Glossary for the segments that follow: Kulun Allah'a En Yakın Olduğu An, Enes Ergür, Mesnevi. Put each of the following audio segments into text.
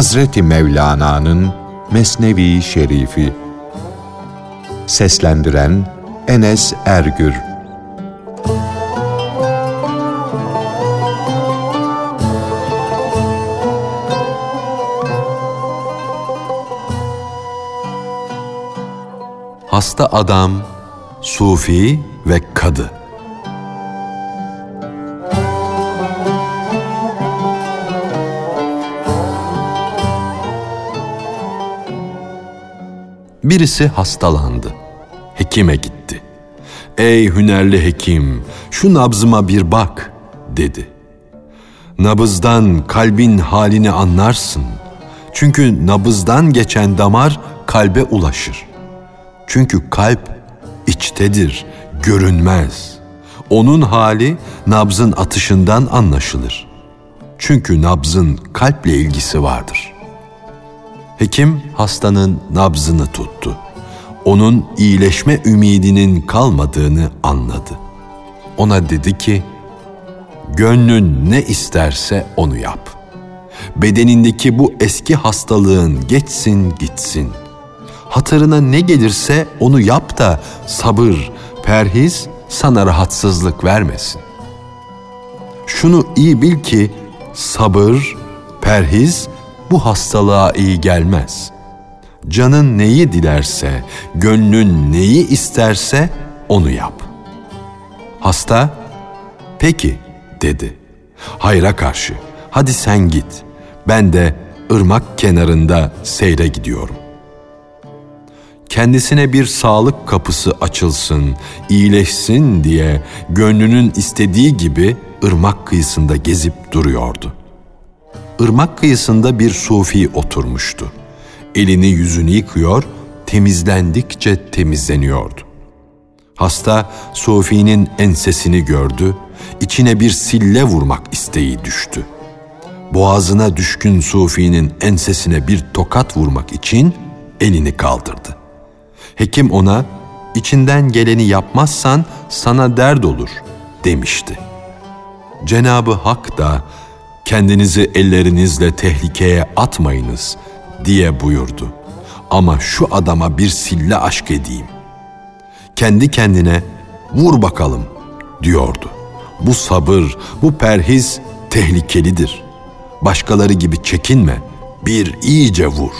Hazreti Mevlana'nın Mesnevi Şerifi. Seslendiren Enes Ergür. Hasta adam, sufi ve kadı. Birisi hastalandı. Hekime gitti. "Ey hünerli hekim, şu nabzıma bir bak," dedi. "Nabızdan kalbin halini anlarsın. Çünkü nabızdan geçen damar kalbe ulaşır. Çünkü kalp içtedir, görünmez. Onun hali nabzın atışından anlaşılır. Çünkü nabzın kalple ilgisi vardır." Hekim hastanın nabzını tuttu. Onun iyileşme ümidinin kalmadığını anladı. Ona dedi ki, "Gönlün ne isterse onu yap. Bedenindeki bu eski hastalığın geçsin gitsin. Hatırına ne gelirse onu yap da sabır, perhiz sana rahatsızlık vermesin. Şunu iyi bil ki sabır, perhiz bu hastalığa iyi gelmez. Canın neyi dilerse, gönlün neyi isterse onu yap." Hasta, "Peki," dedi. "Hayra karşı, hadi sen git. Ben de ırmak kenarında seyre gidiyorum. Kendisine bir sağlık kapısı açılsın, iyileşsin diye gönlünün istediği gibi ırmak kıyısında gezip duruyordu." Irmak kıyısında bir sufi oturmuştu. Elini yüzünü yıkıyor, temizlendikçe temizleniyordu. Hasta sufinin ensesini gördü, içine bir sille vurmak isteği düştü. Boğazına düşkün sufinin ensesine bir tokat vurmak için elini kaldırdı. Hekim ona, "İçinden geleni yapmazsan sana dert olur," demişti. Cenab-ı Hak da, "Kendinizi ellerinizle tehlikeye atmayınız," diye buyurdu. "Ama şu adama bir sille aşk edeyim. Kendi kendine vur bakalım," diyordu. "Bu sabır, bu perhiz tehlikelidir. Başkaları gibi çekinme, bir iyice vur."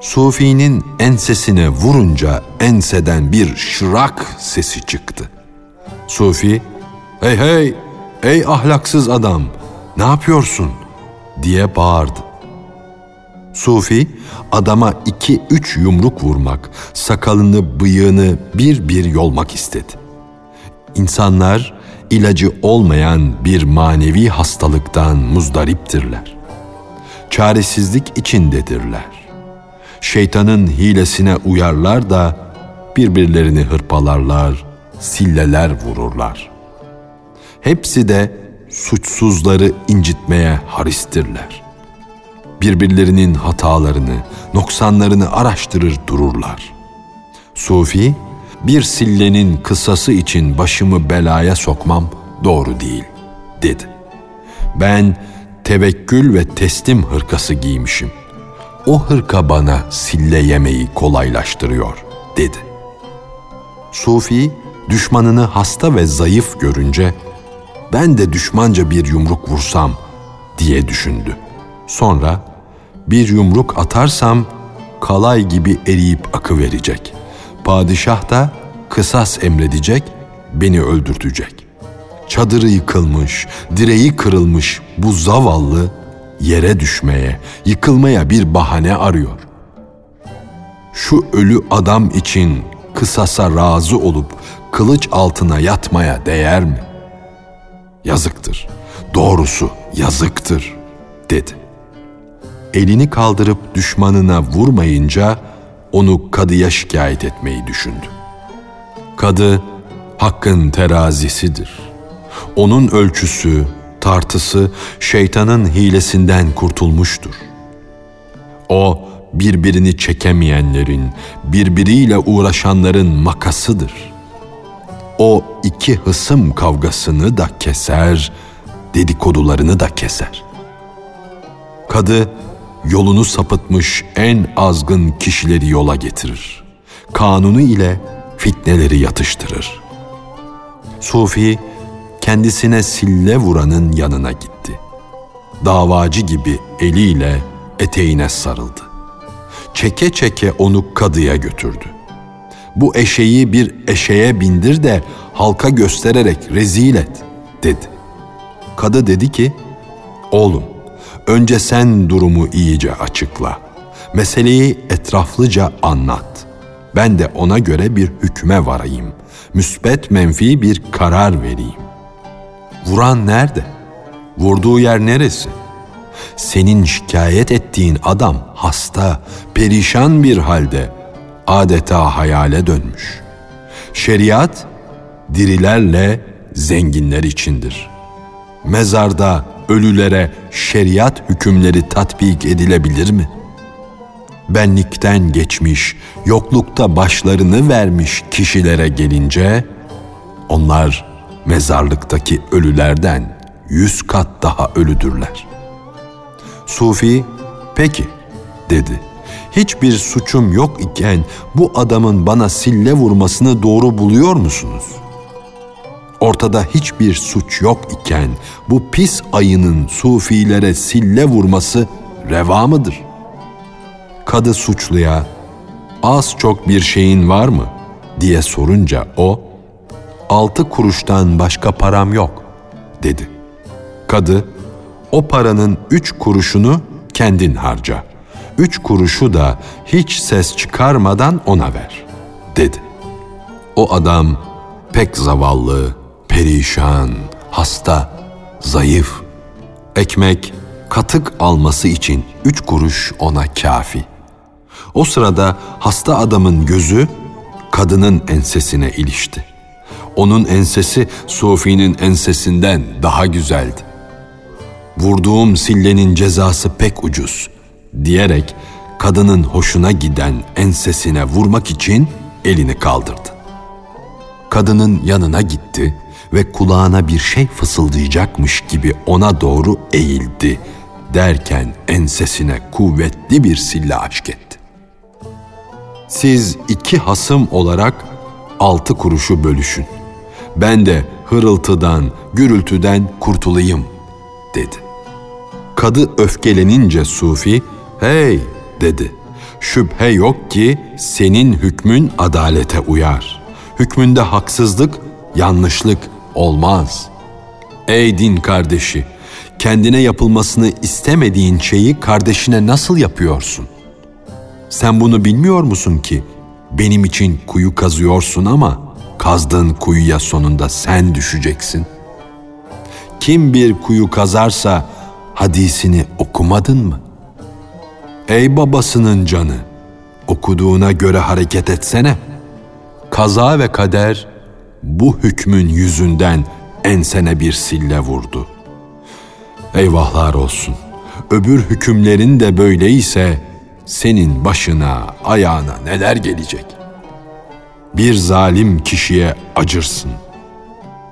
Sufi'nin ensesine vurunca enseden bir şırak sesi çıktı. Sufi, "Hey hey, ey ahlaksız adam, ne yapıyorsun?" diye bağırdı. Sufi, adama 2-3 yumruk vurmak, sakalını, bıyığını bir bir yolmak istedi. İnsanlar ilacı olmayan bir manevi hastalıktan muzdariptirler. Çaresizlik içindedirler. Şeytanın hilesine uyarlar da birbirlerini hırpalarlar, silleler vururlar. Hepsi de suçsuzları incitmeye haristirler. Birbirlerinin hatalarını, noksanlarını araştırır dururlar. Sufi, "Bir sillenin kısası için başımı belaya sokmam doğru değil," dedi. "Ben tevekkül ve teslim hırkası giymişim. O hırka bana sille yemeyi kolaylaştırıyor," dedi. Sufi, düşmanını hasta ve zayıf görünce, "Ben de düşmanca bir yumruk vursam," diye düşündü. Sonra, "Bir yumruk atarsam kalay gibi eriyip akıverecek. Padişah da kısas emredecek, beni öldürtecek. Çadırı yıkılmış, direği kırılmış bu zavallı yere düşmeye, yıkılmaya bir bahane arıyor. Şu ölü adam için kısasa razı olup kılıç altına yatmaya değer mi? Yazıktır, doğrusu yazıktır," dedi. Elini kaldırıp düşmanına vurmayınca onu kadıya şikayet etmeyi düşündü. Kadı, hakkın terazisidir. Onun ölçüsü, tartısı şeytanın hilesinden kurtulmuştur. O, birbirini çekemeyenlerin, birbiriyle uğraşanların makasıdır. O iki hısım kavgasını da keser, dedikodularını da keser. Kadı, yolunu sapıtmış en azgın kişileri yola getirir. Kanunu ile fitneleri yatıştırır. Sufi, kendisine sille vuranın yanına gitti. Davacı gibi eliyle eteğine sarıldı. Çeke çeke onu kadıya götürdü. "Bu eşeği bir eşeğe bindir de halka göstererek rezil et," dedi. Kadı dedi ki, "Oğlum, önce sen durumu iyice açıkla. Meseleyi etraflıca anlat. Ben de ona göre bir hükme varayım. Müsbet menfi bir karar vereyim. Vuran nerede? Vurduğu yer neresi? Senin şikayet ettiğin adam hasta, perişan bir halde, adeta hayale dönmüş. Şeriat, dirilerle zenginler içindir. Mezarda ölülere şeriat hükümleri tatbik edilebilir mi? Benlikten geçmiş, yoklukta başlarını vermiş kişilere gelince, onlar mezarlıktaki ölülerden 100 kat daha ölüdürler." Sufi, "Peki," dedi. "Hiçbir suçum yok iken bu adamın bana sille vurmasını doğru buluyor musunuz? Ortada hiçbir suç yok iken bu pis ayının sufilere sille vurması reva mıdır?" Kadı suçluya, "Az çok bir şeyin var mı?" diye sorunca o, "6 kuruştan başka param yok," dedi. Kadı, "O paranın 3 kuruşunu kendin harca. 3 kuruşu da hiç ses çıkarmadan ona ver," dedi. O adam pek zavallı, perişan, hasta, zayıf. Ekmek, katık alması için 3 kuruş ona kafi. O sırada hasta adamın gözü kadının ensesine ilişti. Onun ensesi Sufi'nin ensesinden daha güzeldi. "Vurduğum sillenin cezası pek ucuz," diyerek kadının hoşuna giden ensesine vurmak için elini kaldırdı. Kadının yanına gitti ve kulağına bir şey fısıldayacakmış gibi ona doğru eğildi. Derken ensesine kuvvetli bir sille aşk etti. "Siz 2 hasım olarak 6 kuruşu bölüşün. Ben de hırıltıdan, gürültüden kurtulayım," dedi. Kadı öfkelenince Sufi, "Hey," dedi, "şüphe yok ki senin hükmün adalete uyar. Hükmünde haksızlık, yanlışlık olmaz. Ey din kardeşi, kendine yapılmasını istemediğin şeyi kardeşine nasıl yapıyorsun? Sen bunu bilmiyor musun ki benim için kuyu kazıyorsun ama kazdığın kuyuya sonunda sen düşeceksin. Kim bir kuyu kazarsa hadisini okumadın mı? Ey babasının canı, okuduğuna göre hareket etsene. Kaza ve kader bu hükmün yüzünden ensene bir sille vurdu. Eyvahlar olsun. Öbür hükümlerin de böyleyse senin başına, ayağına neler gelecek? Bir zalim kişiye acırsın.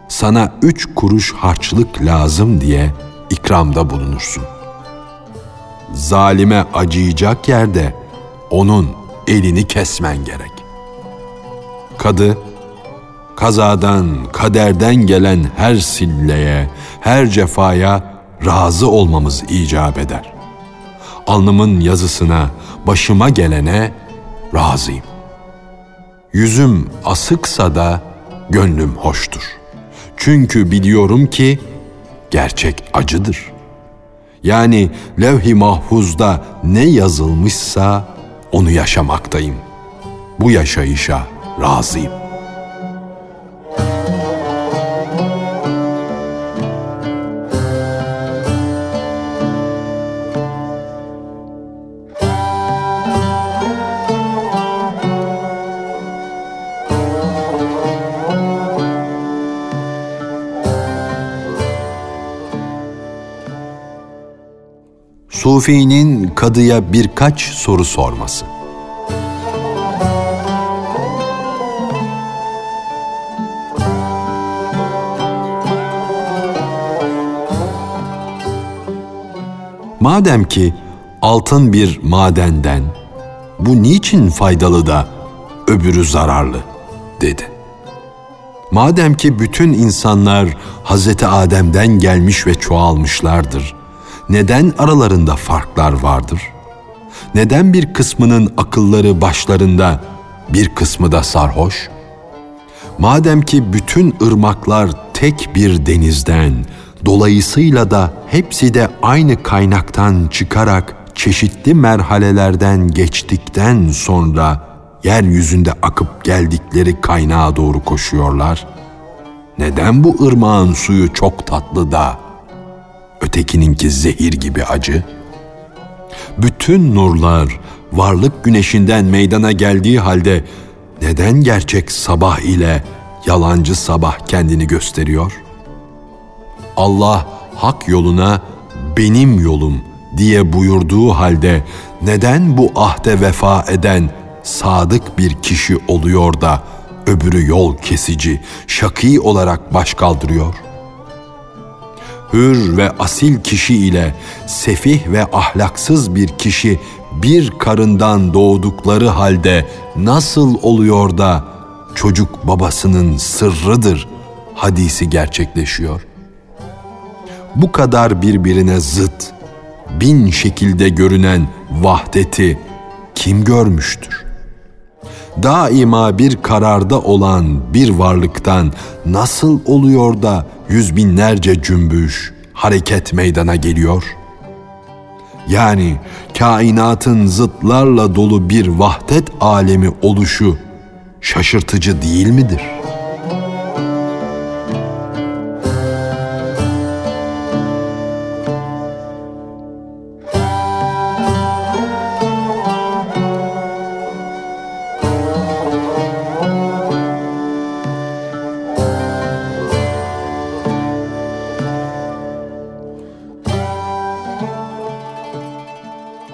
Sana 3 kuruş harçlık lazım diye ikramda bulunursun. Zalime acıyacak yerde onun elini kesmen gerek." Kadı, "Kazadan, kaderden gelen her silleye, her cefaya razı olmamız icap eder. Alnımın yazısına, başıma gelene razıyım. Yüzüm asıksa da gönlüm hoştur. Çünkü biliyorum ki gerçek acıdır. Yani levh-i mahfuzda ne yazılmışsa onu yaşamaktayım. Bu yaşayışa razıyım." Sufi'nin kadıya birkaç soru sorması. Madem ki altın bir madenden, bu niçin faydalı da öbürü zararlı, dedi. Madem ki bütün insanlar Hazreti Adem'den gelmiş ve çoğalmışlardır, neden aralarında farklar vardır? Neden bir kısmının akılları başlarında, bir kısmı da sarhoş? Madem ki bütün ırmaklar tek bir denizden, dolayısıyla da hepsi de aynı kaynaktan çıkarak çeşitli merhalelerden geçtikten sonra yeryüzünde akıp geldikleri kaynağa doğru koşuyorlar. Neden bu ırmağın suyu çok tatlı da ötekininki zehir gibi acı? Bütün nurlar varlık güneşinden meydana geldiği halde neden gerçek sabah ile yalancı sabah kendini gösteriyor? Allah hak yoluna benim yolum diye buyurduğu halde neden bu ahde vefa eden sadık bir kişi oluyor da öbürü yol kesici, şakî olarak baş kaldırıyor? Hür ve asil kişi ile sefih ve ahlaksız bir kişi bir karından doğdukları halde nasıl oluyor da çocuk babasının sırrıdır hadisi gerçekleşiyor? Bu kadar birbirine zıt, bin şekilde görünen vahdeti kim görmüştür? Daima bir kararda olan bir varlıktan nasıl oluyor da yüz binlerce cümbüş, hareket meydana geliyor? Yani kainatın zıtlarla dolu bir vahdet alemi oluşu şaşırtıcı değil midir?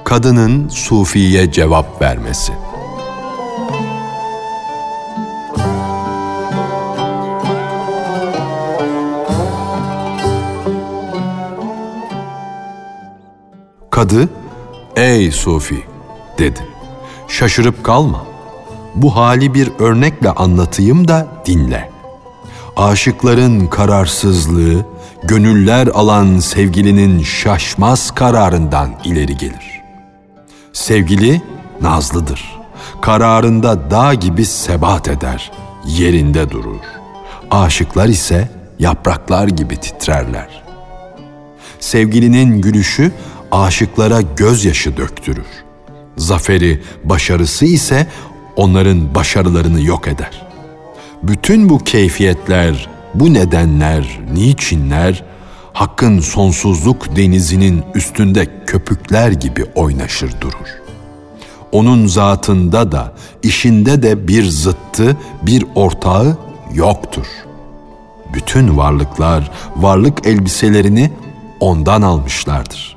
Kadının Sufi'ye cevap vermesi. Kadı, "Ey Sufi," dedi. "Şaşırıp kalma. Bu hali bir örnekle anlatayım da dinle. Aşıkların kararsızlığı, gönüller alan sevgilinin şaşmaz kararından ileri gelir. Sevgili nazlıdır. Kararında dağ gibi sebat eder, yerinde durur. Aşıklar ise yapraklar gibi titrerler. Sevgilinin gülüşü aşıklara gözyaşı döktürür. Zaferi, başarısı ise onların başarılarını yok eder. Bütün bu keyfiyetler, bu nedenler, niçinler, Hakk'ın sonsuzluk denizinin üstünde köpükler gibi oynaşır durur. Onun zatında da, işinde de bir zıttı, bir ortağı yoktur. Bütün varlıklar, varlık elbiselerini ondan almışlardır.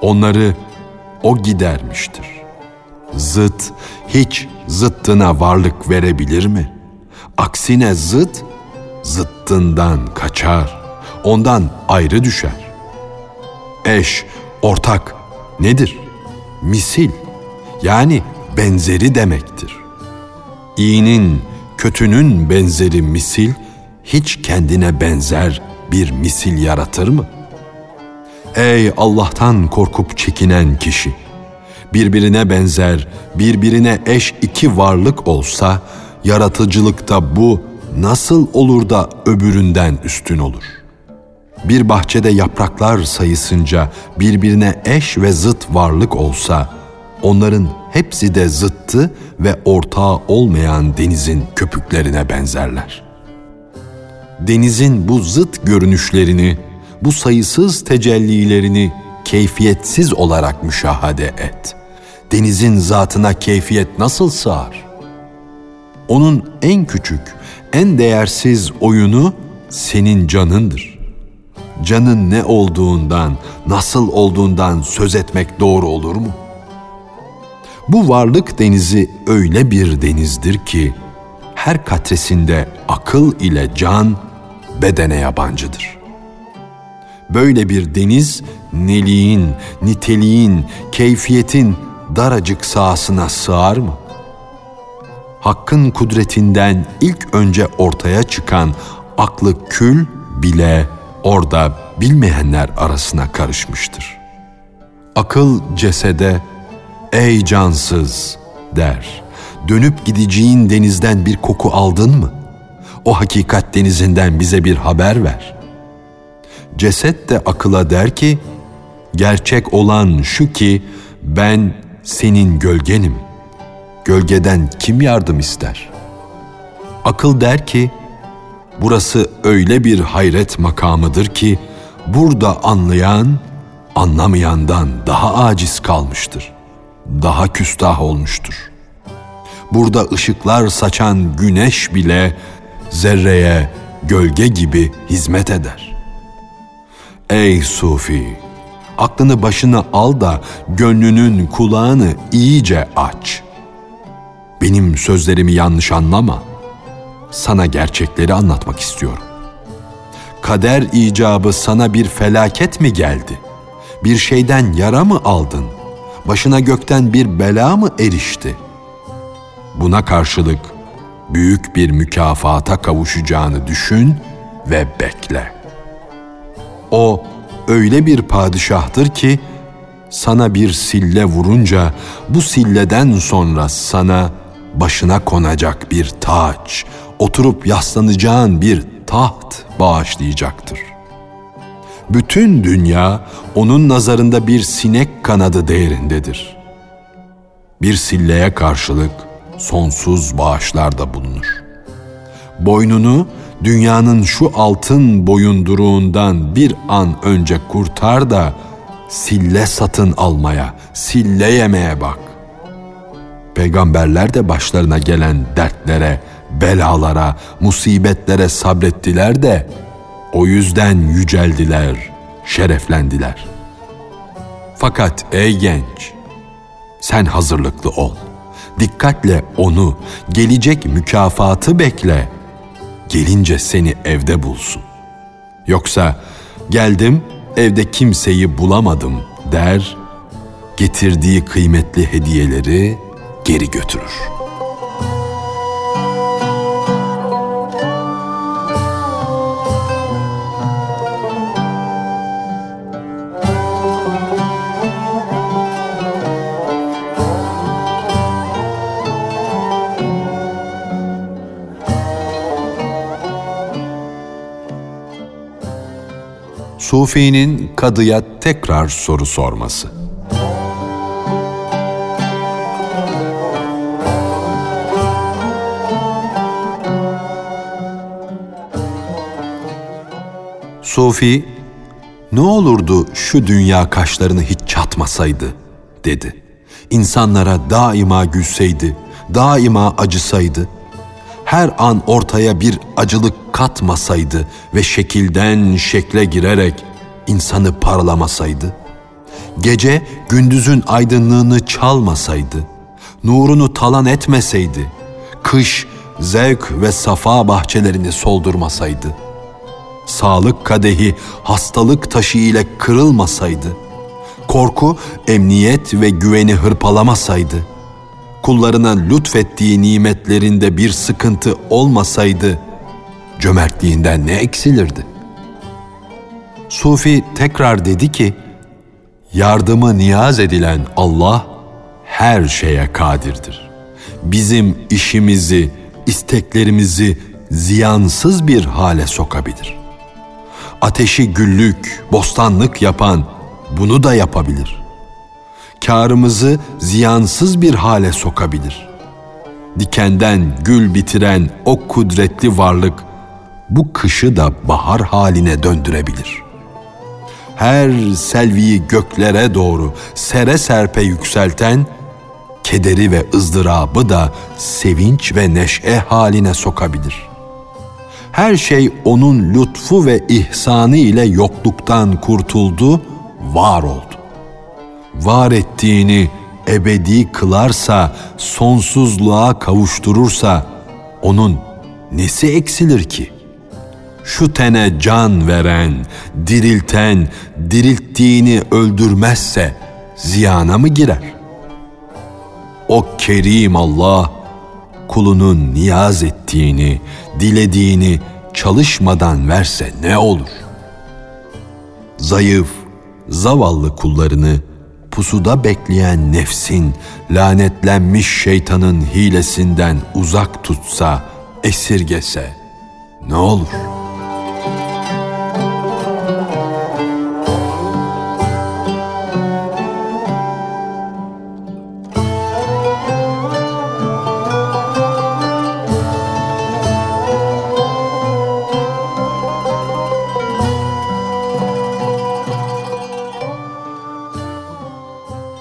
Onları o gidermiştir. Zıt, hiç zıttına varlık verebilir mi? Aksine zıt, zıttından kaçar. Ondan ayrı düşer. Eş, ortak nedir? Misil, yani benzeri demektir. İyinin, kötünün benzeri misil, hiç kendine benzer bir misil yaratır mı? Ey Allah'tan korkup çekinen kişi! Birbirine benzer, birbirine eş iki varlık olsa, yaratıcılıkta bu nasıl olur da öbüründen üstün olur? Bir bahçede yapraklar sayısınca birbirine eş ve zıt varlık olsa, onların hepsi de zıttı ve ortağı olmayan denizin köpüklerine benzerler. Denizin bu zıt görünüşlerini, bu sayısız tecellilerini keyfiyetsiz olarak müşahede et. Denizin zatına keyfiyet nasıl sığar? Onun en küçük, en değersiz oyunu senin canındır. Canın ne olduğundan, nasıl olduğundan söz etmek doğru olur mu? Bu varlık denizi öyle bir denizdir ki, her katresinde akıl ile can bedene yabancıdır. Böyle bir deniz neliğin, niteliğin, keyfiyetin daracık sahasına sığar mı? Hakkın kudretinden ilk önce ortaya çıkan aklı kül bile orada bilmeyenler arasına karışmıştır. Akıl cesede, "Ey cansız!" der. "Dönüp gideceğin denizden bir koku aldın mı? O hakikat denizinden bize bir haber ver." Ceset de akıla der ki, "Gerçek olan şu ki ben senin gölgenim. Gölgeden kim yardım ister?" Akıl der ki, "Burası öyle bir hayret makamıdır ki burada anlayan anlamayandan daha aciz kalmıştır, daha küstah olmuştur. Burada ışıklar saçan güneş bile zerreye gölge gibi hizmet eder." Ey Sufi! Aklını başına al da gönlünün kulağını iyice aç. Benim sözlerimi yanlış anlama. Sana gerçekleri anlatmak istiyorum. Kader icabı sana bir felaket mi geldi? Bir şeyden yara mı aldın? Başına gökten bir bela mı erişti? Buna karşılık büyük bir mükafata kavuşacağını düşün ve bekle. O öyle bir padişahtır ki sana bir sille vurunca bu silleden sonra sana başına konacak bir taç, oturup yaslanacağın bir taht bağışlayacaktır. Bütün dünya onun nazarında bir sinek kanadı değerindedir. Bir silleye karşılık sonsuz bağışlar da bulunur. Boynunu dünyanın şu altın boyunduruğundan bir an önce kurtar da sille satın almaya, sille yemeye bak. Peygamberler de başlarına gelen dertlere, belalara, musibetlere sabrettiler de o yüzden yüceldiler, şereflendiler. Fakat ey genç, sen hazırlıklı ol. Dikkatle onu, gelecek mükafatı bekle. Gelince seni evde bulsun. Yoksa "Geldim, evde kimseyi bulamadım" der, getirdiği kıymetli hediyeleri geri götürür. Sufi'nin kadıya tekrar soru sorması. Sufi, "Ne olurdu şu dünya kaşlarını hiç çatmasaydı?" dedi. "İnsanlara daima gülseydi, daima acısaydı, her an ortaya bir acılık katmasaydı ve şekilden şekle girerek insanı paralamasaydı, gece gündüzün aydınlığını çalmasaydı, nurunu talan etmeseydi, kış zevk ve safa bahçelerini soldurmasaydı, sağlık kadehi hastalık taşı ile kırılmasaydı, korku emniyet ve güveni hırpalamasaydı, kullarına lütfettiği nimetlerinde bir sıkıntı olmasaydı, cömertliğinden ne eksilirdi?" Sufi tekrar dedi ki, "Yardımı niyaz edilen Allah her şeye kadirdir. Bizim işimizi, isteklerimizi ziyansız bir hale sokabilir. Ateşi güllük, bostanlık yapan bunu da yapabilir. Kârımızı ziyansız bir hale sokabilir. Dikenden gül bitiren o kudretli varlık bu kışı da bahar haline döndürebilir. Her selviyi göklere doğru sere serpe yükselten, kederi ve ızdırabı da sevinç ve neşe haline sokabilir. Her şey onun lütfu ve ihsanı ile yokluktan kurtuldu, var oldu. Var ettiğini ebedi kılarsa, sonsuzluğa kavuşturursa onun nesi eksilir ki? şu tene can veren, dirilten, dirilttiğini öldürmezse ziyana mı girer? O Kerim Allah, kulunun niyaz ettiğini, dilediğini çalışmadan verse ne olur? Zayıf, zavallı kullarını pusuda bekleyen nefsin, lanetlenmiş şeytanın hilesinden uzak tutsa, esirgese ne olur?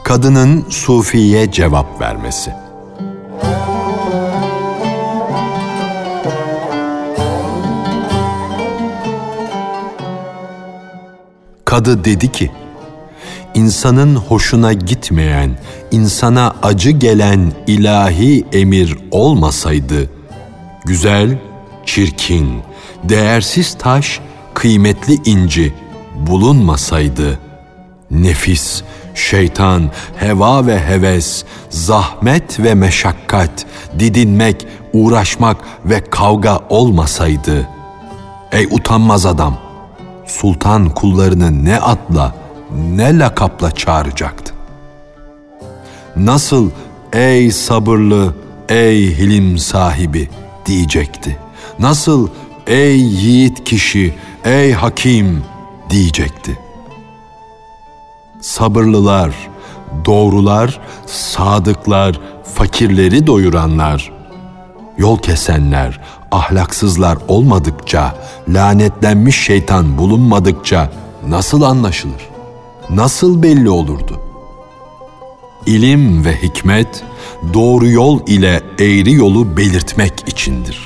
Kadının Sufi'ye cevap vermesi. Kadı dedi ki, insanın hoşuna gitmeyen, insana acı gelen ilahi emir olmasaydı, güzel, çirkin, değersiz taş, kıymetli inci bulunmasaydı, nefis, şeytan, heva ve heves, zahmet ve meşakkat, didinmek, uğraşmak ve kavga olmasaydı, ey utanmaz adam, sultan kullarını ne adla, ne lakapla çağıracaktı? Nasıl ey sabırlı, ey hilim sahibi diyecekti? Nasıl ey yiğit kişi, ey hakim diyecekti? Sabırlılar, doğrular, sadıklar, fakirleri doyuranlar, yol kesenler, ahlaksızlar olmadıkça, lanetlenmiş şeytan bulunmadıkça nasıl anlaşılır? Nasıl belli olurdu? İlim ve hikmet, doğru yol ile eğri yolu belirtmek içindir.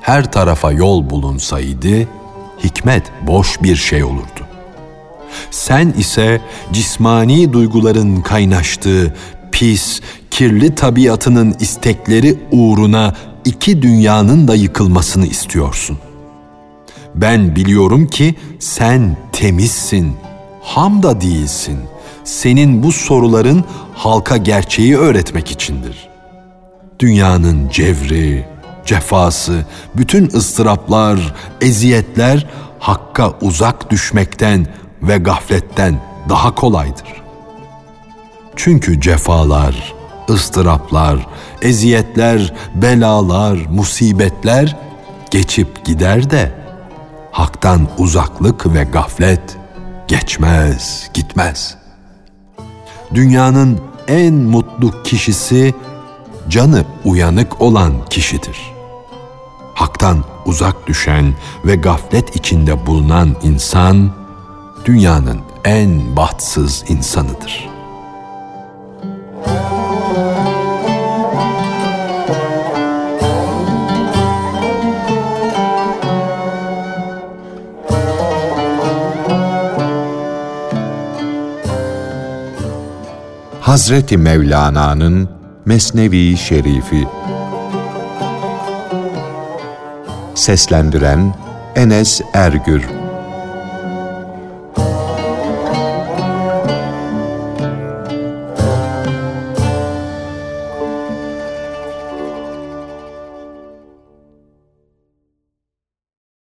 Her tarafa yol bulunsaydı, hikmet boş bir şey olurdu. Sen ise cismani duyguların kaynaştığı, pis, kirli tabiatının istekleri uğruna iki dünyanın da yıkılmasını istiyorsun. Ben biliyorum ki sen temizsin, ham da değilsin. Senin bu soruların halka gerçeği öğretmek içindir. Dünyanın cevri, cefası, bütün ıstıraplar, eziyetler hakka uzak düşmekten ve gafletten daha kolaydır. Çünkü cefalar, ıstıraplar, eziyetler, belalar, musibetler geçip gider de haktan uzaklık ve gaflet geçmez, gitmez. Dünyanın en mutlu kişisi canı uyanık olan kişidir. Haktan uzak düşen ve gaflet içinde bulunan insan dünyanın en bahtsız insanıdır. Hazreti Mevlana'nın Mesnevi Şerifi. Seslendiren Enes Ergür.